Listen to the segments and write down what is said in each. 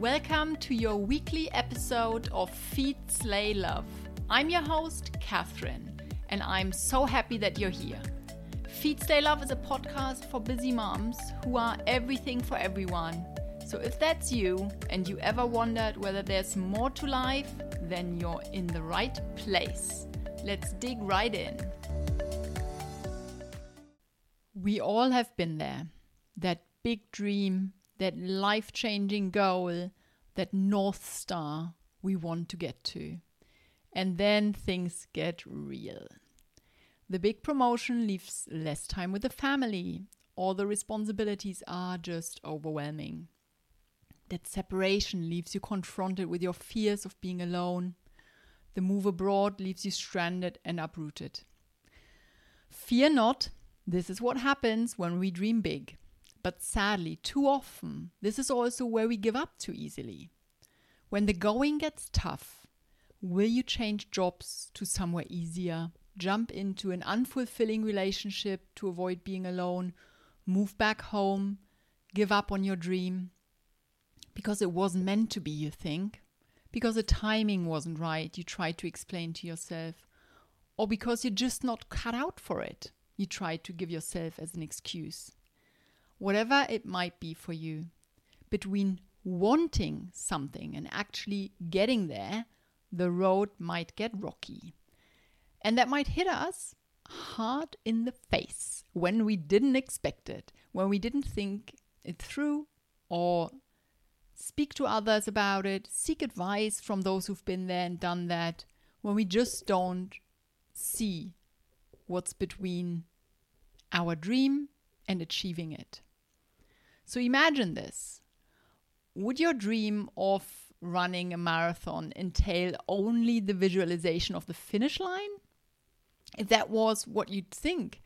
Welcome to your weekly episode of Feed, Slay, Love. I'm your host, Catherine, and I'm so happy that you're here. Feed, Slay, Love is a podcast for busy moms who are everything for everyone. So if that's you and you ever wondered whether there's more to life, then you're in the right place. Let's dig right in. We all have been there. That big dream, that life-changing goal, that North Star we want to get to. And then things get real. The big promotion leaves less time with the family. All the responsibilities are just overwhelming. That separation leaves you confronted with your fears of being alone. The move abroad leaves you stranded and uprooted. Fear not, this is what happens when we dream big. But sadly, too often, this is also where we give up too easily. When the going gets tough, will you change jobs to somewhere easier, jump into an unfulfilling relationship to avoid being alone, move back home, give up on your dream? Because it wasn't meant to be, you think. Because the timing wasn't right, you try to explain to yourself. Or because you're just not cut out for it, you try to give yourself as an excuse. Whatever it might be for you, between wanting something and actually getting there, the road might get rocky. And that might hit us hard in the face when we didn't expect it, when we didn't think it through or speak to others about it, seek advice from those who've been there and done that, when we just don't see what's between our dream and achieving it. So imagine this. Would your dream of running a marathon entail only the visualization of the finish line? If that was what you'd think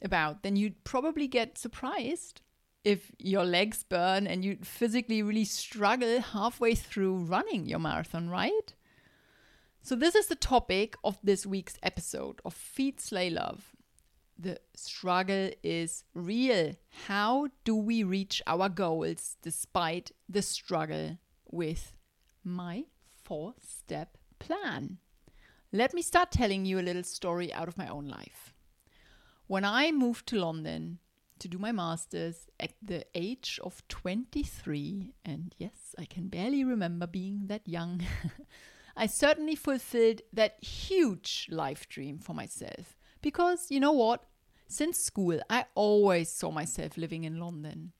about, then you'd probably get surprised if your legs burn and you physically really struggle halfway through running your marathon, right? So this is the topic of this week's episode of Feed, Slay, Love. The struggle is real. How do we reach our goals despite the struggle with my 4-step plan? Let me start telling you a little story out of my own life. When I moved to London to do my master's at the age of 23, and yes, I can barely remember being that young, I certainly fulfilled that huge life dream for myself. Because, you know what? Since school, I always saw myself living in London.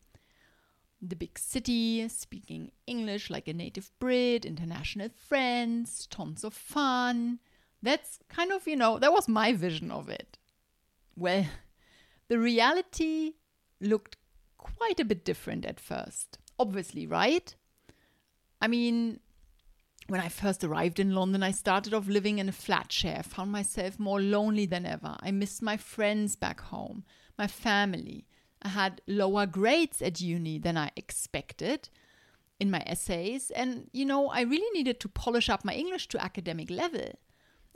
The big city, speaking English like a native Brit, international friends, tons of fun. That's kind of, that was my vision of it. Well, the reality looked quite a bit different at first. Obviously, right? I mean, when I first arrived in London, I started off living in a flat share, found myself more lonely than ever. I missed my friends back home, my family. I had lower grades at uni than I expected in my essays. And, I really needed to polish up my English to academic level.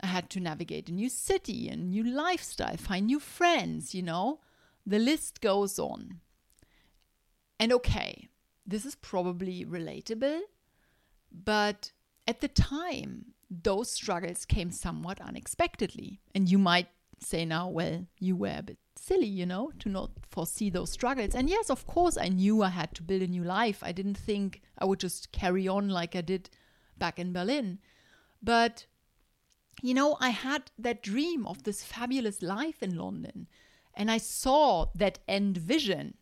I had to navigate a new city, a new lifestyle, find new friends, The list goes on. And okay, this is probably relatable, but at the time, those struggles came somewhat unexpectedly. And you might say now, well, you were a bit silly, to not foresee those struggles. And yes, of course, I knew I had to build a new life. I didn't think I would just carry on like I did back in Berlin. But, I had that dream of this fabulous life in London. And I saw that end vision.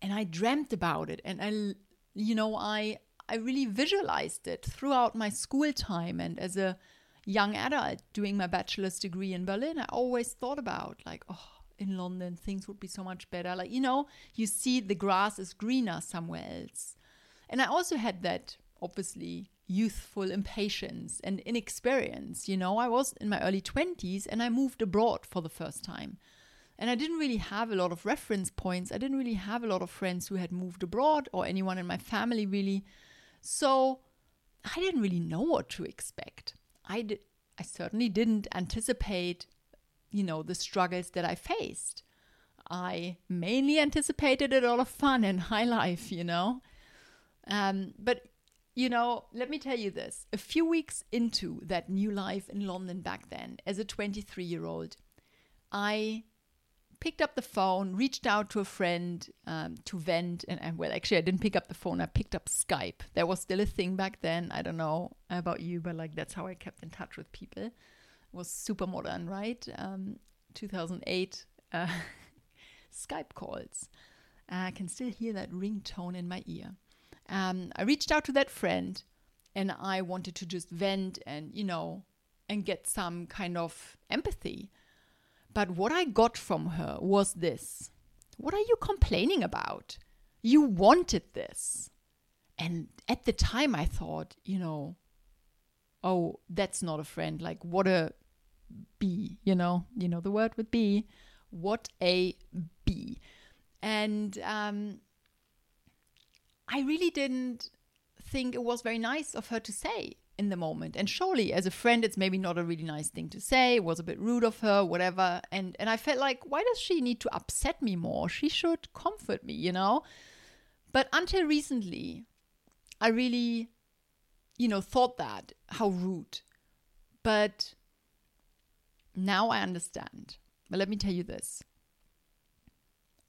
And I dreamt about it. And I really visualized it throughout my school time and as a young adult doing my bachelor's degree in Berlin. I always thought about in London, things would be so much better. You see the grass is greener somewhere else. And I also had that, obviously, youthful impatience and inexperience. I was in my early 20s and I moved abroad for the first time. And I didn't really have a lot of reference points. I didn't really have a lot of friends who had moved abroad or anyone in my family, really. So I didn't really know what to expect. I certainly didn't anticipate, the struggles that I faced. I mainly anticipated a lot of fun and high life, But You know, let me tell you this, a few weeks into that new life in London back then, as a 23-year-old, I picked up the phone, reached out to a friend to vent. And well, actually, I didn't pick up the phone. I picked up Skype. There was still a thing back then. I don't know about you, but like that's how I kept in touch with people. It was super modern, right? 2008 Skype calls. I can still hear that ringtone in my ear. I reached out to that friend and I wanted to just vent and, you know, and get some kind of empathy. But what I got from her was this. What are you complaining about? You wanted this. And at the time I thought, you know, oh, that's not a friend. Like what a B, you know, the word with B. What a B. And, I really didn't think it was very nice of her to say in the moment. And surely as a friend, it's maybe not a really nice thing to say. It was a bit rude of her, whatever. And I felt like, why does she need to upset me more? She should comfort me, you know? But until recently, I really, you know, thought that, how rude. But now I understand. But let me tell you this.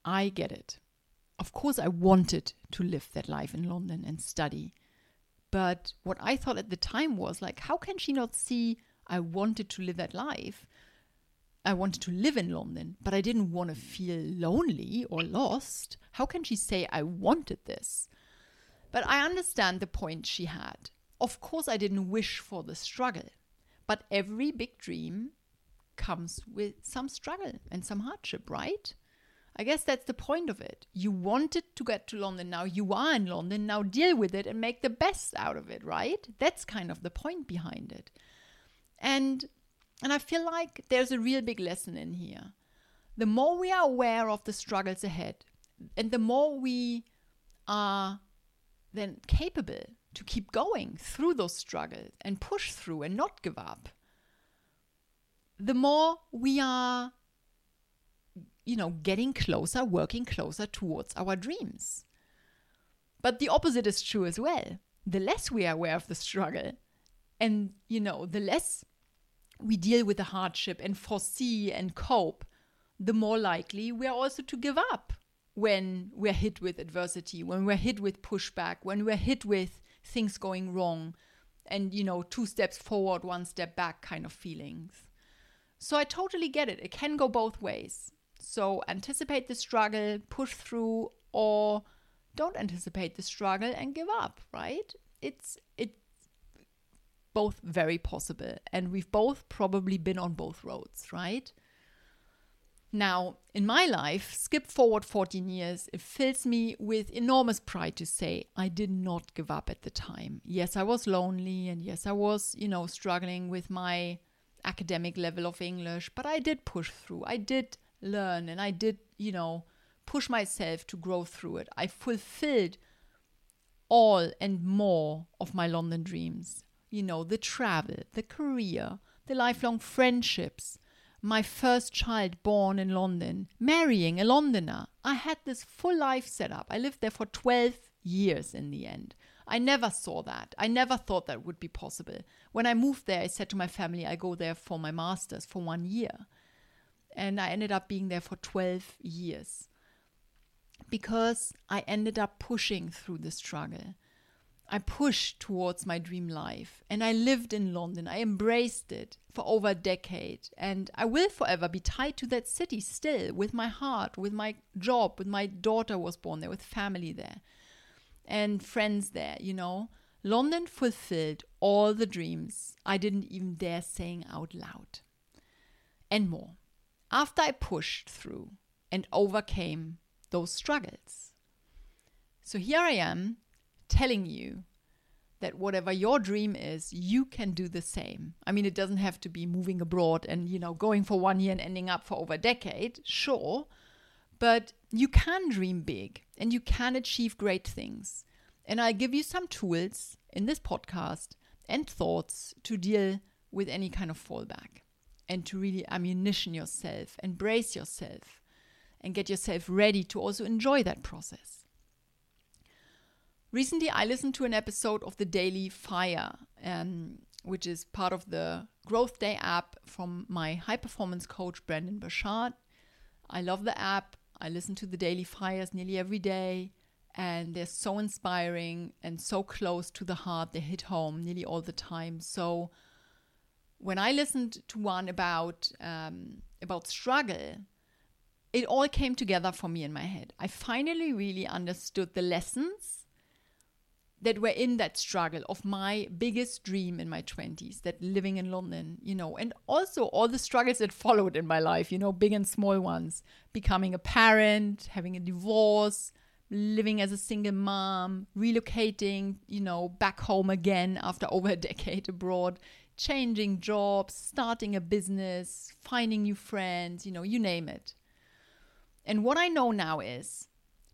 I get it. Of course, I wanted to live that life in London and study. But what I thought at the time was like, how can she not see I wanted to live that life? I wanted to live in London, but I didn't want to feel lonely or lost. How can she say I wanted this? But I understand the point she had. Of course, I didn't wish for the struggle. But every big dream comes with some struggle and some hardship, right? I guess that's the point of it. You wanted to get to London. Now you are in London. Now deal with it and make the best out of it, right? That's kind of the point behind it. And I feel like there's a real big lesson in here. The more we are aware of the struggles ahead and the more we are then capable to keep going through those struggles and push through and not give up, the more we are, you know, getting closer, working closer towards our dreams. But the opposite is true as well. The less we are aware of the struggle and, you know, the less we deal with the hardship and foresee and cope, the more likely we are also to give up when we're hit with adversity, when we're hit with pushback, when we're hit with things going wrong and, you know, 2 steps forward, 1 step back kind of feelings. So I totally get it. It can go both ways. So anticipate the struggle, push through, or don't anticipate the struggle and give up, right? It's both very possible. And we've both probably been on both roads, right? Now, in my life, skip forward 14 years, it fills me with enormous pride to say I did not give up at the time. Yes, I was lonely and yes, I was, you know, struggling with my academic level of English, but I did push through. I did learn and I did, you know, push myself to grow through it. I fulfilled all and more of my London dreams. You know, the travel, the career, the lifelong friendships, my first child born in London, marrying a Londoner. I had this full life set up. I lived there for 12 years in the end. I never saw that. I never thought that would be possible. When I moved there, I said to my family, I go there for my master's for 1 year. And I ended up being there for 12 years because I ended up pushing through the struggle. I pushed towards my dream life and I lived in London. I embraced it for over a decade and I will forever be tied to that city still with my heart, with my job, with my daughter was born there, with family there and friends there, you know. London fulfilled all the dreams I didn't even dare saying out loud and more. After I pushed through and overcame those struggles. So here I am telling you that whatever your dream is, you can do the same. I mean, it doesn't have to be moving abroad and, you know, going for 1 year and ending up for over a decade, sure. But you can dream big and you can achieve great things. And I'll give you some tools in this podcast and thoughts to deal with any kind of fallback. And to really ammunition yourself and brace yourself and get yourself ready to also enjoy that process. Recently, I listened to an episode of the Daily Fire, which is part of the Growth Day app from my high-performance coach, Brandon Burchard. I love the app. I listen to the Daily Fires nearly every day, and they're so inspiring and so close to the heart. They hit home nearly all the time. So when I listened to one about struggle, it all came together for me in my head. I finally really understood the lessons that were in that struggle of my biggest dream in my 20s, that living in London, and also all the struggles that followed in my life, big and small ones, becoming a parent, having a divorce, living as a single mom, relocating, back home again after over a decade abroad, changing jobs, starting a business, finding new friends, you name it. And what I know now is,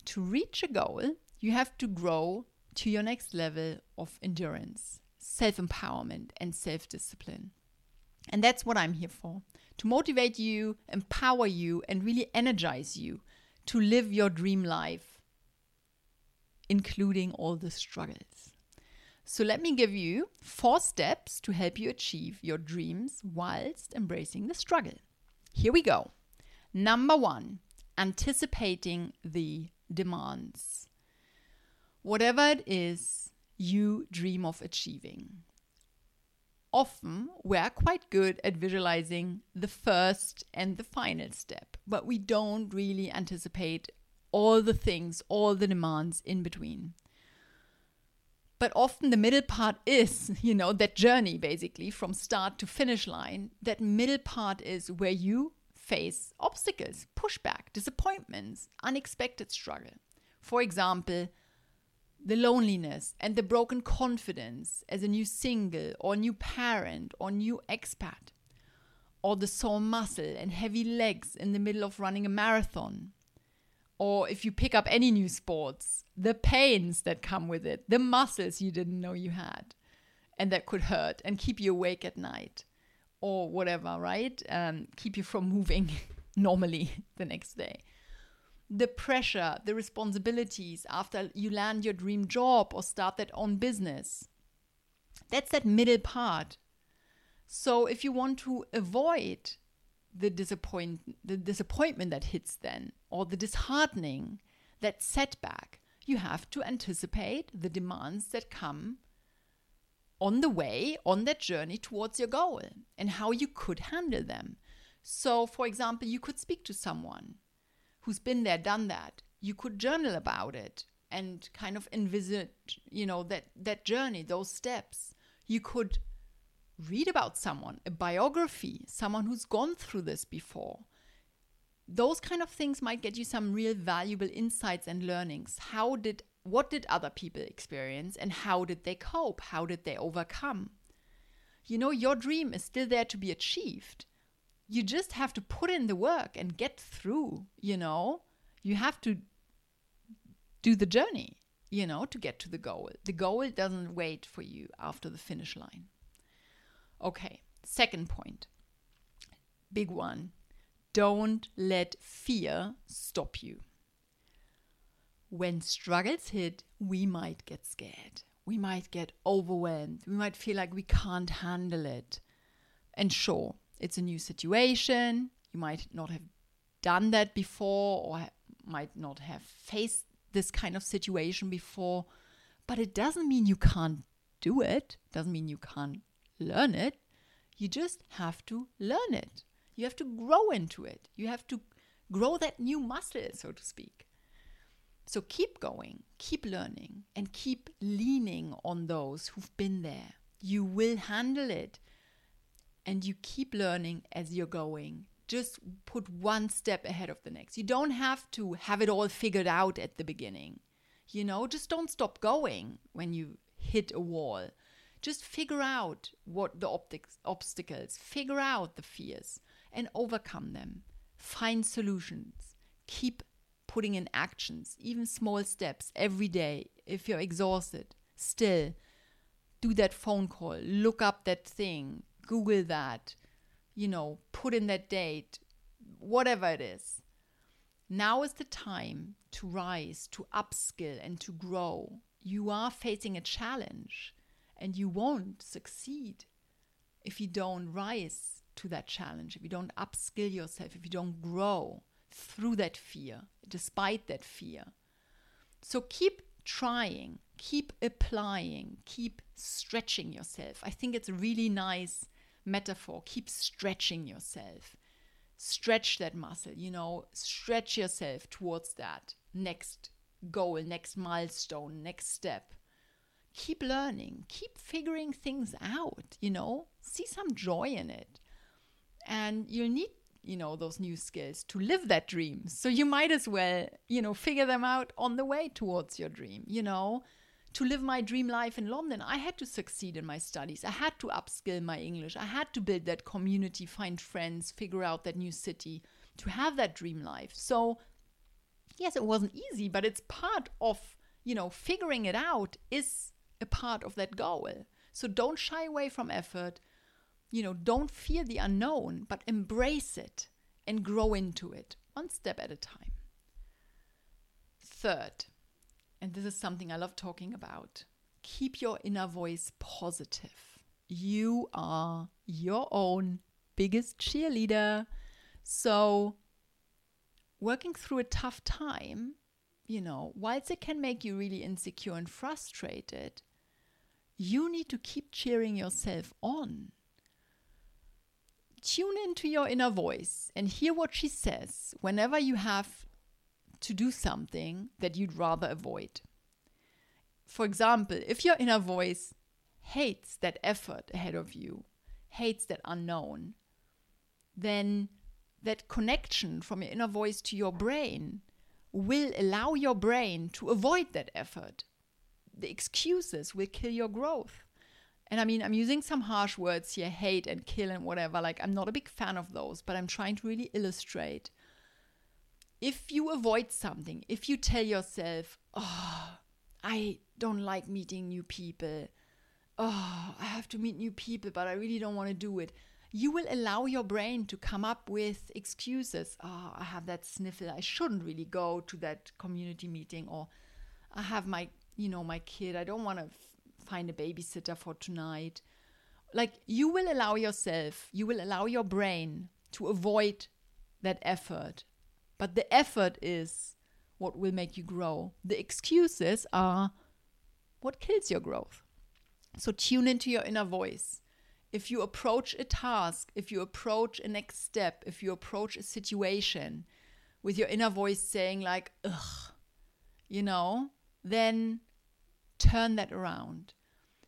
to reach a goal, you have to grow to your next level of endurance, self-empowerment, and self-discipline. And that's what I'm here for, to motivate you, empower you, and really energize you to live your dream life, including all the struggles. So let me give you 4 steps to help you achieve your dreams whilst embracing the struggle. Here we go. Number 1, anticipating the demands. Whatever it is you dream of achieving. Often, we're quite good at visualizing the first and the final step, but we don't really anticipate all the things, all the demands in between. But often the middle part is, that journey basically from start to finish line. That middle part is where you face obstacles, pushback, disappointments, unexpected struggle. For example, the loneliness and the broken confidence as a new single or new parent or new expat, or the sore muscle and heavy legs in the middle of running a marathon, or if you pick up any new sports, the pains that come with it, the muscles you didn't know you had and that could hurt and keep you awake at night or whatever, right? Keep you from moving normally the next day. The pressure, the responsibilities after you land your dream job or start that own business. That's that middle part. So if you want to avoid the disappointment that hits then, or the disheartening, that setback, you have to anticipate the demands that come on the way, on that journey towards your goal and how you could handle them. So for example, you could speak to someone who's been there, done that. You could journal about it and kind of envisage, that journey, those steps. You could read about someone, a biography, someone who's gone through this before. Those kind of things might get you some real valuable insights and learnings. What did other people experience and how did they cope? How did they overcome? Your dream is still there to be achieved. You just have to put in the work and get through, You have to do the journey, to get to the goal. The goal doesn't wait for you after the finish line. Okay, second point. Big one. Don't let fear stop you. When struggles hit, we might get scared. We might get overwhelmed. We might feel like we can't handle it. And sure, it's a new situation, you might not have done that before or might not have faced this kind of situation before, but it doesn't mean you can't do it, doesn't mean you can't learn it. You just have to learn it. You have to grow into it. You have to grow that new muscle, so to speak. So keep going, keep learning, and keep leaning on those who've been there. You will handle it. And you keep learning as you're going. Just put one step ahead of the next. You don't have to have it all figured out at the beginning. Just don't stop going when you hit a wall. Just figure out what the obstacles, figure out the fears and overcome them. Find solutions. Keep putting in actions, even small steps every day. If you're exhausted, still do that phone call, look up that thing, Google that, put in that date, whatever it is. Now is the time to rise, to upskill and to grow. you are facing a challenge and you won't succeed if you don't rise to that challenge, if you don't upskill yourself, if you don't grow through that fear, despite that fear. So keep trying, keep applying, keep stretching yourself. I think it's a really nice metaphor. Keep stretching yourself. Stretch that muscle, you know, stretch yourself towards that next goal, next milestone, next step. Keep learning, keep figuring things out, you know, see some joy in it. And you'll need, you know, those new skills to live that dream. So you might as well, you know, figure them out on the way towards your dream, you know. To live my dream life in London, I had to succeed in my studies. I had to upskill my English. I had to build that community, find friends, figure out that new city to have that dream life. So yes, it wasn't easy, but it's part of, you know, figuring it out is a part of that goal. So don't shy away from effort. You know, don't fear the unknown, but embrace it and grow into it one step at a time. Third, and this is something I love talking about, keep your inner voice positive. You are your own biggest cheerleader. So working through a tough time, you know, whilst it can make you really insecure and frustrated, you need to keep cheering yourself on. Tune into your inner voice and hear what she says whenever you have to do something that you'd rather avoid. For example, if your inner voice hates that effort ahead of you, hates that unknown, then that connection from your inner voice to your brain will allow your brain to avoid that effort. The excuses will kill your growth. And I mean, I'm using some harsh words here, hate and kill and whatever. Like, I'm not a big fan of those, but I'm trying to really illustrate. If you avoid something, if you tell yourself, oh, I don't like meeting new people. Oh, I have to meet new people, but I really don't want to do it. You will allow your brain to come up with excuses. Oh, I have that sniffle. I shouldn't really go to that community meeting. Or I have my, you know, my kid. I don't want to find a babysitter for tonight. Like, you will allow yourself, you will allow your brain to avoid that effort. But the effort is what will make you grow. The excuses are what kills your growth. So tune into your inner voice. If you approach a task, if you approach a next step, if you approach a situation with your inner voice saying like, ugh, you know, then turn that around.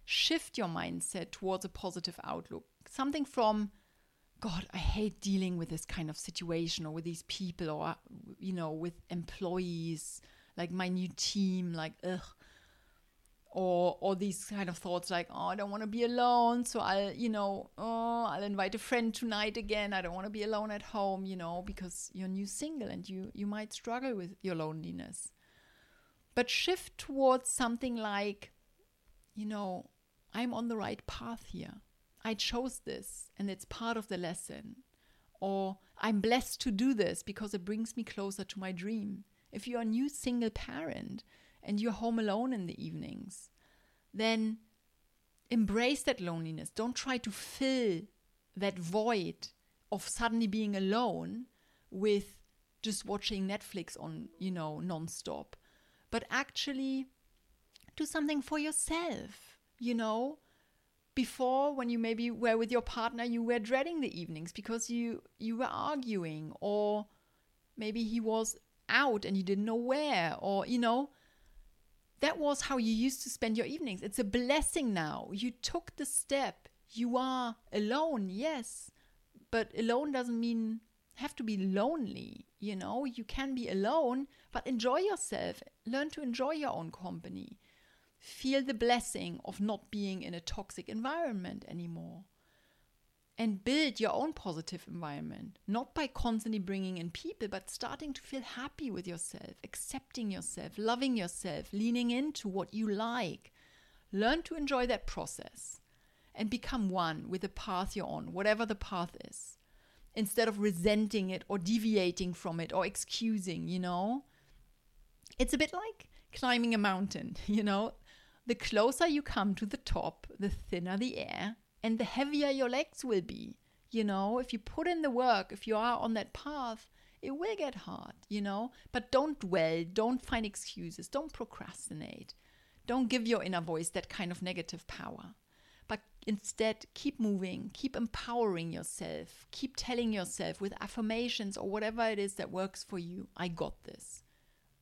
Shift your mindset towards a positive outlook. Something from, God, I hate dealing with this kind of situation or with these people or, you know, with employees, like my new team, like, ugh. Or these kind of thoughts like, oh, I don't want to be alone. So I'll, you know, oh, I'll invite a friend tonight again. I don't want to be alone at home, you know, because you're new single and you might struggle with your loneliness. But shift towards something like, you know, I'm on the right path here. I chose this and it's part of the lesson. Or I'm blessed to do this because it brings me closer to my dream. If you're a new single parent and you're home alone in the evenings, then embrace that loneliness. Don't try to fill that void of suddenly being alone with just watching Netflix on, you know, nonstop. But actually do something for yourself, you know. Before, when you maybe were with your partner, you were dreading the evenings because you were arguing, or maybe he was out and you didn't know where, or, you know, that was how you used to spend your evenings. It's a blessing now. You took the step. You are alone, yes, but alone doesn't mean have to be lonely, you know. You can be alone, but enjoy yourself. Learn to enjoy your own company. Feel the blessing of not being in a toxic environment anymore. And build your own positive environment, not by constantly bringing in people, but starting to feel happy with yourself, accepting yourself, loving yourself, leaning into what you like. Learn to enjoy that process and become one with the path you're on, whatever the path is, instead of resenting it or deviating from it or excusing, you know. It's a bit like climbing a mountain, you know. The closer you come to the top, the thinner the air and the heavier your legs will be. You know, if you put in the work, if you are on that path, it will get hard, you know, but don't dwell, don't find excuses, don't procrastinate. Don't give your inner voice that kind of negative power, but instead keep moving, keep empowering yourself, keep telling yourself with affirmations or whatever it is that works for you, I got this.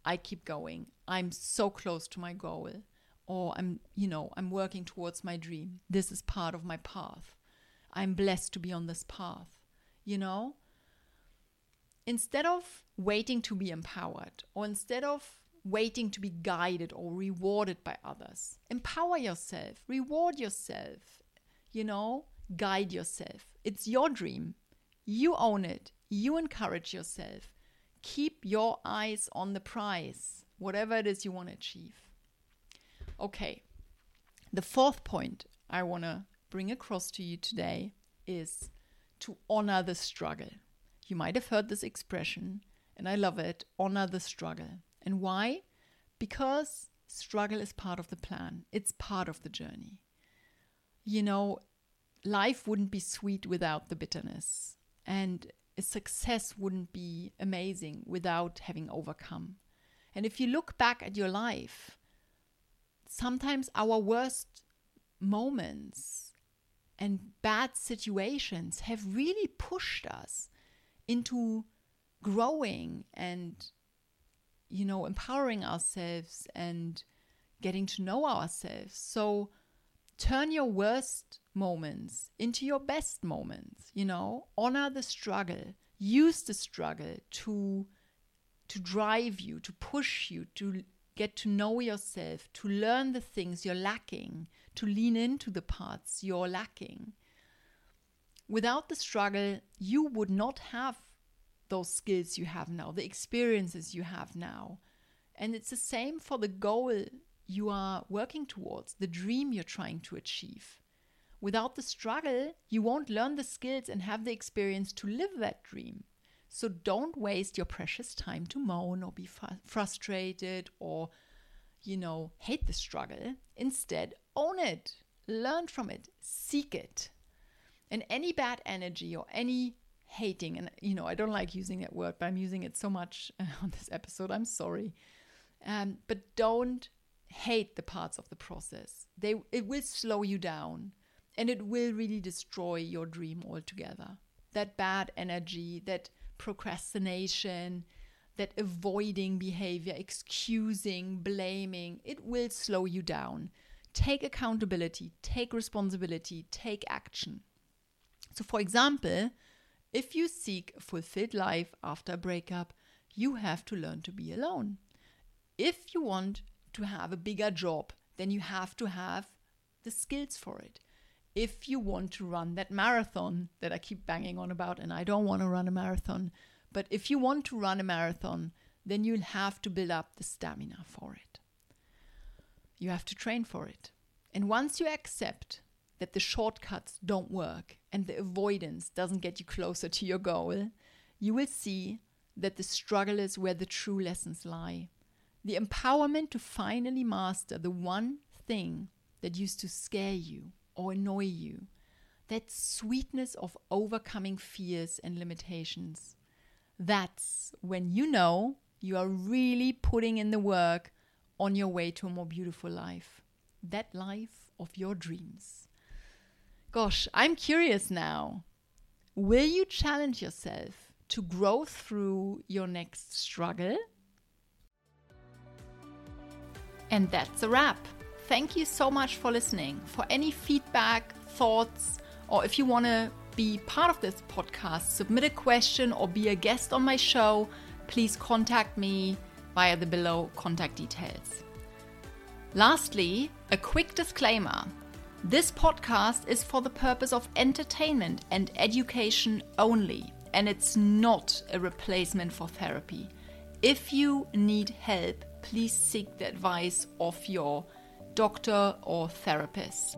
I keep going. I'm so close to my goal, or I'm working towards my dream. This is part of my path. I'm blessed to be on this path, you know? Instead of waiting to be empowered, or instead of waiting to be guided or rewarded by others, empower yourself, reward yourself, you know, guide yourself. It's your dream. You own it. You encourage yourself. Keep your eyes on the prize, whatever it is you want to achieve. Okay, the fourth point I want to bring across to you today is to honor the struggle. You might have heard this expression, and I love it, honor the struggle. And why? Because struggle is part of the plan. It's part of the journey. You know, life wouldn't be sweet without the bitterness, and success wouldn't be amazing without having overcome. And if you look back at your life, sometimes our worst moments and bad situations have really pushed us into growing and, you know, empowering ourselves and getting to know ourselves. So turn your worst moments into your best moments, you know, honor the struggle, use the struggle to drive you, to push you, to get to know yourself, to learn the things you're lacking, to lean into the parts you're lacking. Without the struggle, you would not have those skills you have now, the experiences you have now. And it's the same for the goal you are working towards, the dream you're trying to achieve. Without the struggle, you won't learn the skills and have the experience to live that dream. So don't waste your precious time to moan or be frustrated or, you know, hate the struggle. Instead, own it, learn from it, seek it. And any bad energy or any hating, and you know, I don't like using that word, but I'm using it so much on this episode, I'm sorry. But don't hate the parts of the process. It will slow you down, and it will really destroy your dream altogether. That bad energy, that procrastination, that avoiding behavior, excusing, blaming, it will slow you down. Take accountability, take responsibility, take action. So for example, if you seek a fulfilled life after a breakup, you have to learn to be alone. If you want to have a bigger job, then you have to have the skills for it. If you want to run that marathon that I keep banging on about, and I don't want to run a marathon, but if you want to run a marathon, then you'll have to build up the stamina for it. You have to train for it. And once you accept that the shortcuts don't work and the avoidance doesn't get you closer to your goal, you will see that the struggle is where the true lessons lie. The empowerment to finally master the one thing that used to scare you or annoy you, that sweetness of overcoming fears and limitations. That's when you know you are really putting in the work on your way to a more beautiful life, that life of your dreams. Gosh, I'm curious now. Will you challenge yourself to grow through your next struggle? And that's a wrap. Thank you so much for listening. For any feedback, thoughts, or if you want to be part of this podcast, submit a question or be a guest on my show, please contact me via the below contact details. Lastly, a quick disclaimer. This podcast is for the purpose of entertainment and education only, and it's not a replacement for therapy. If you need help, please seek the advice of your doctor or therapist.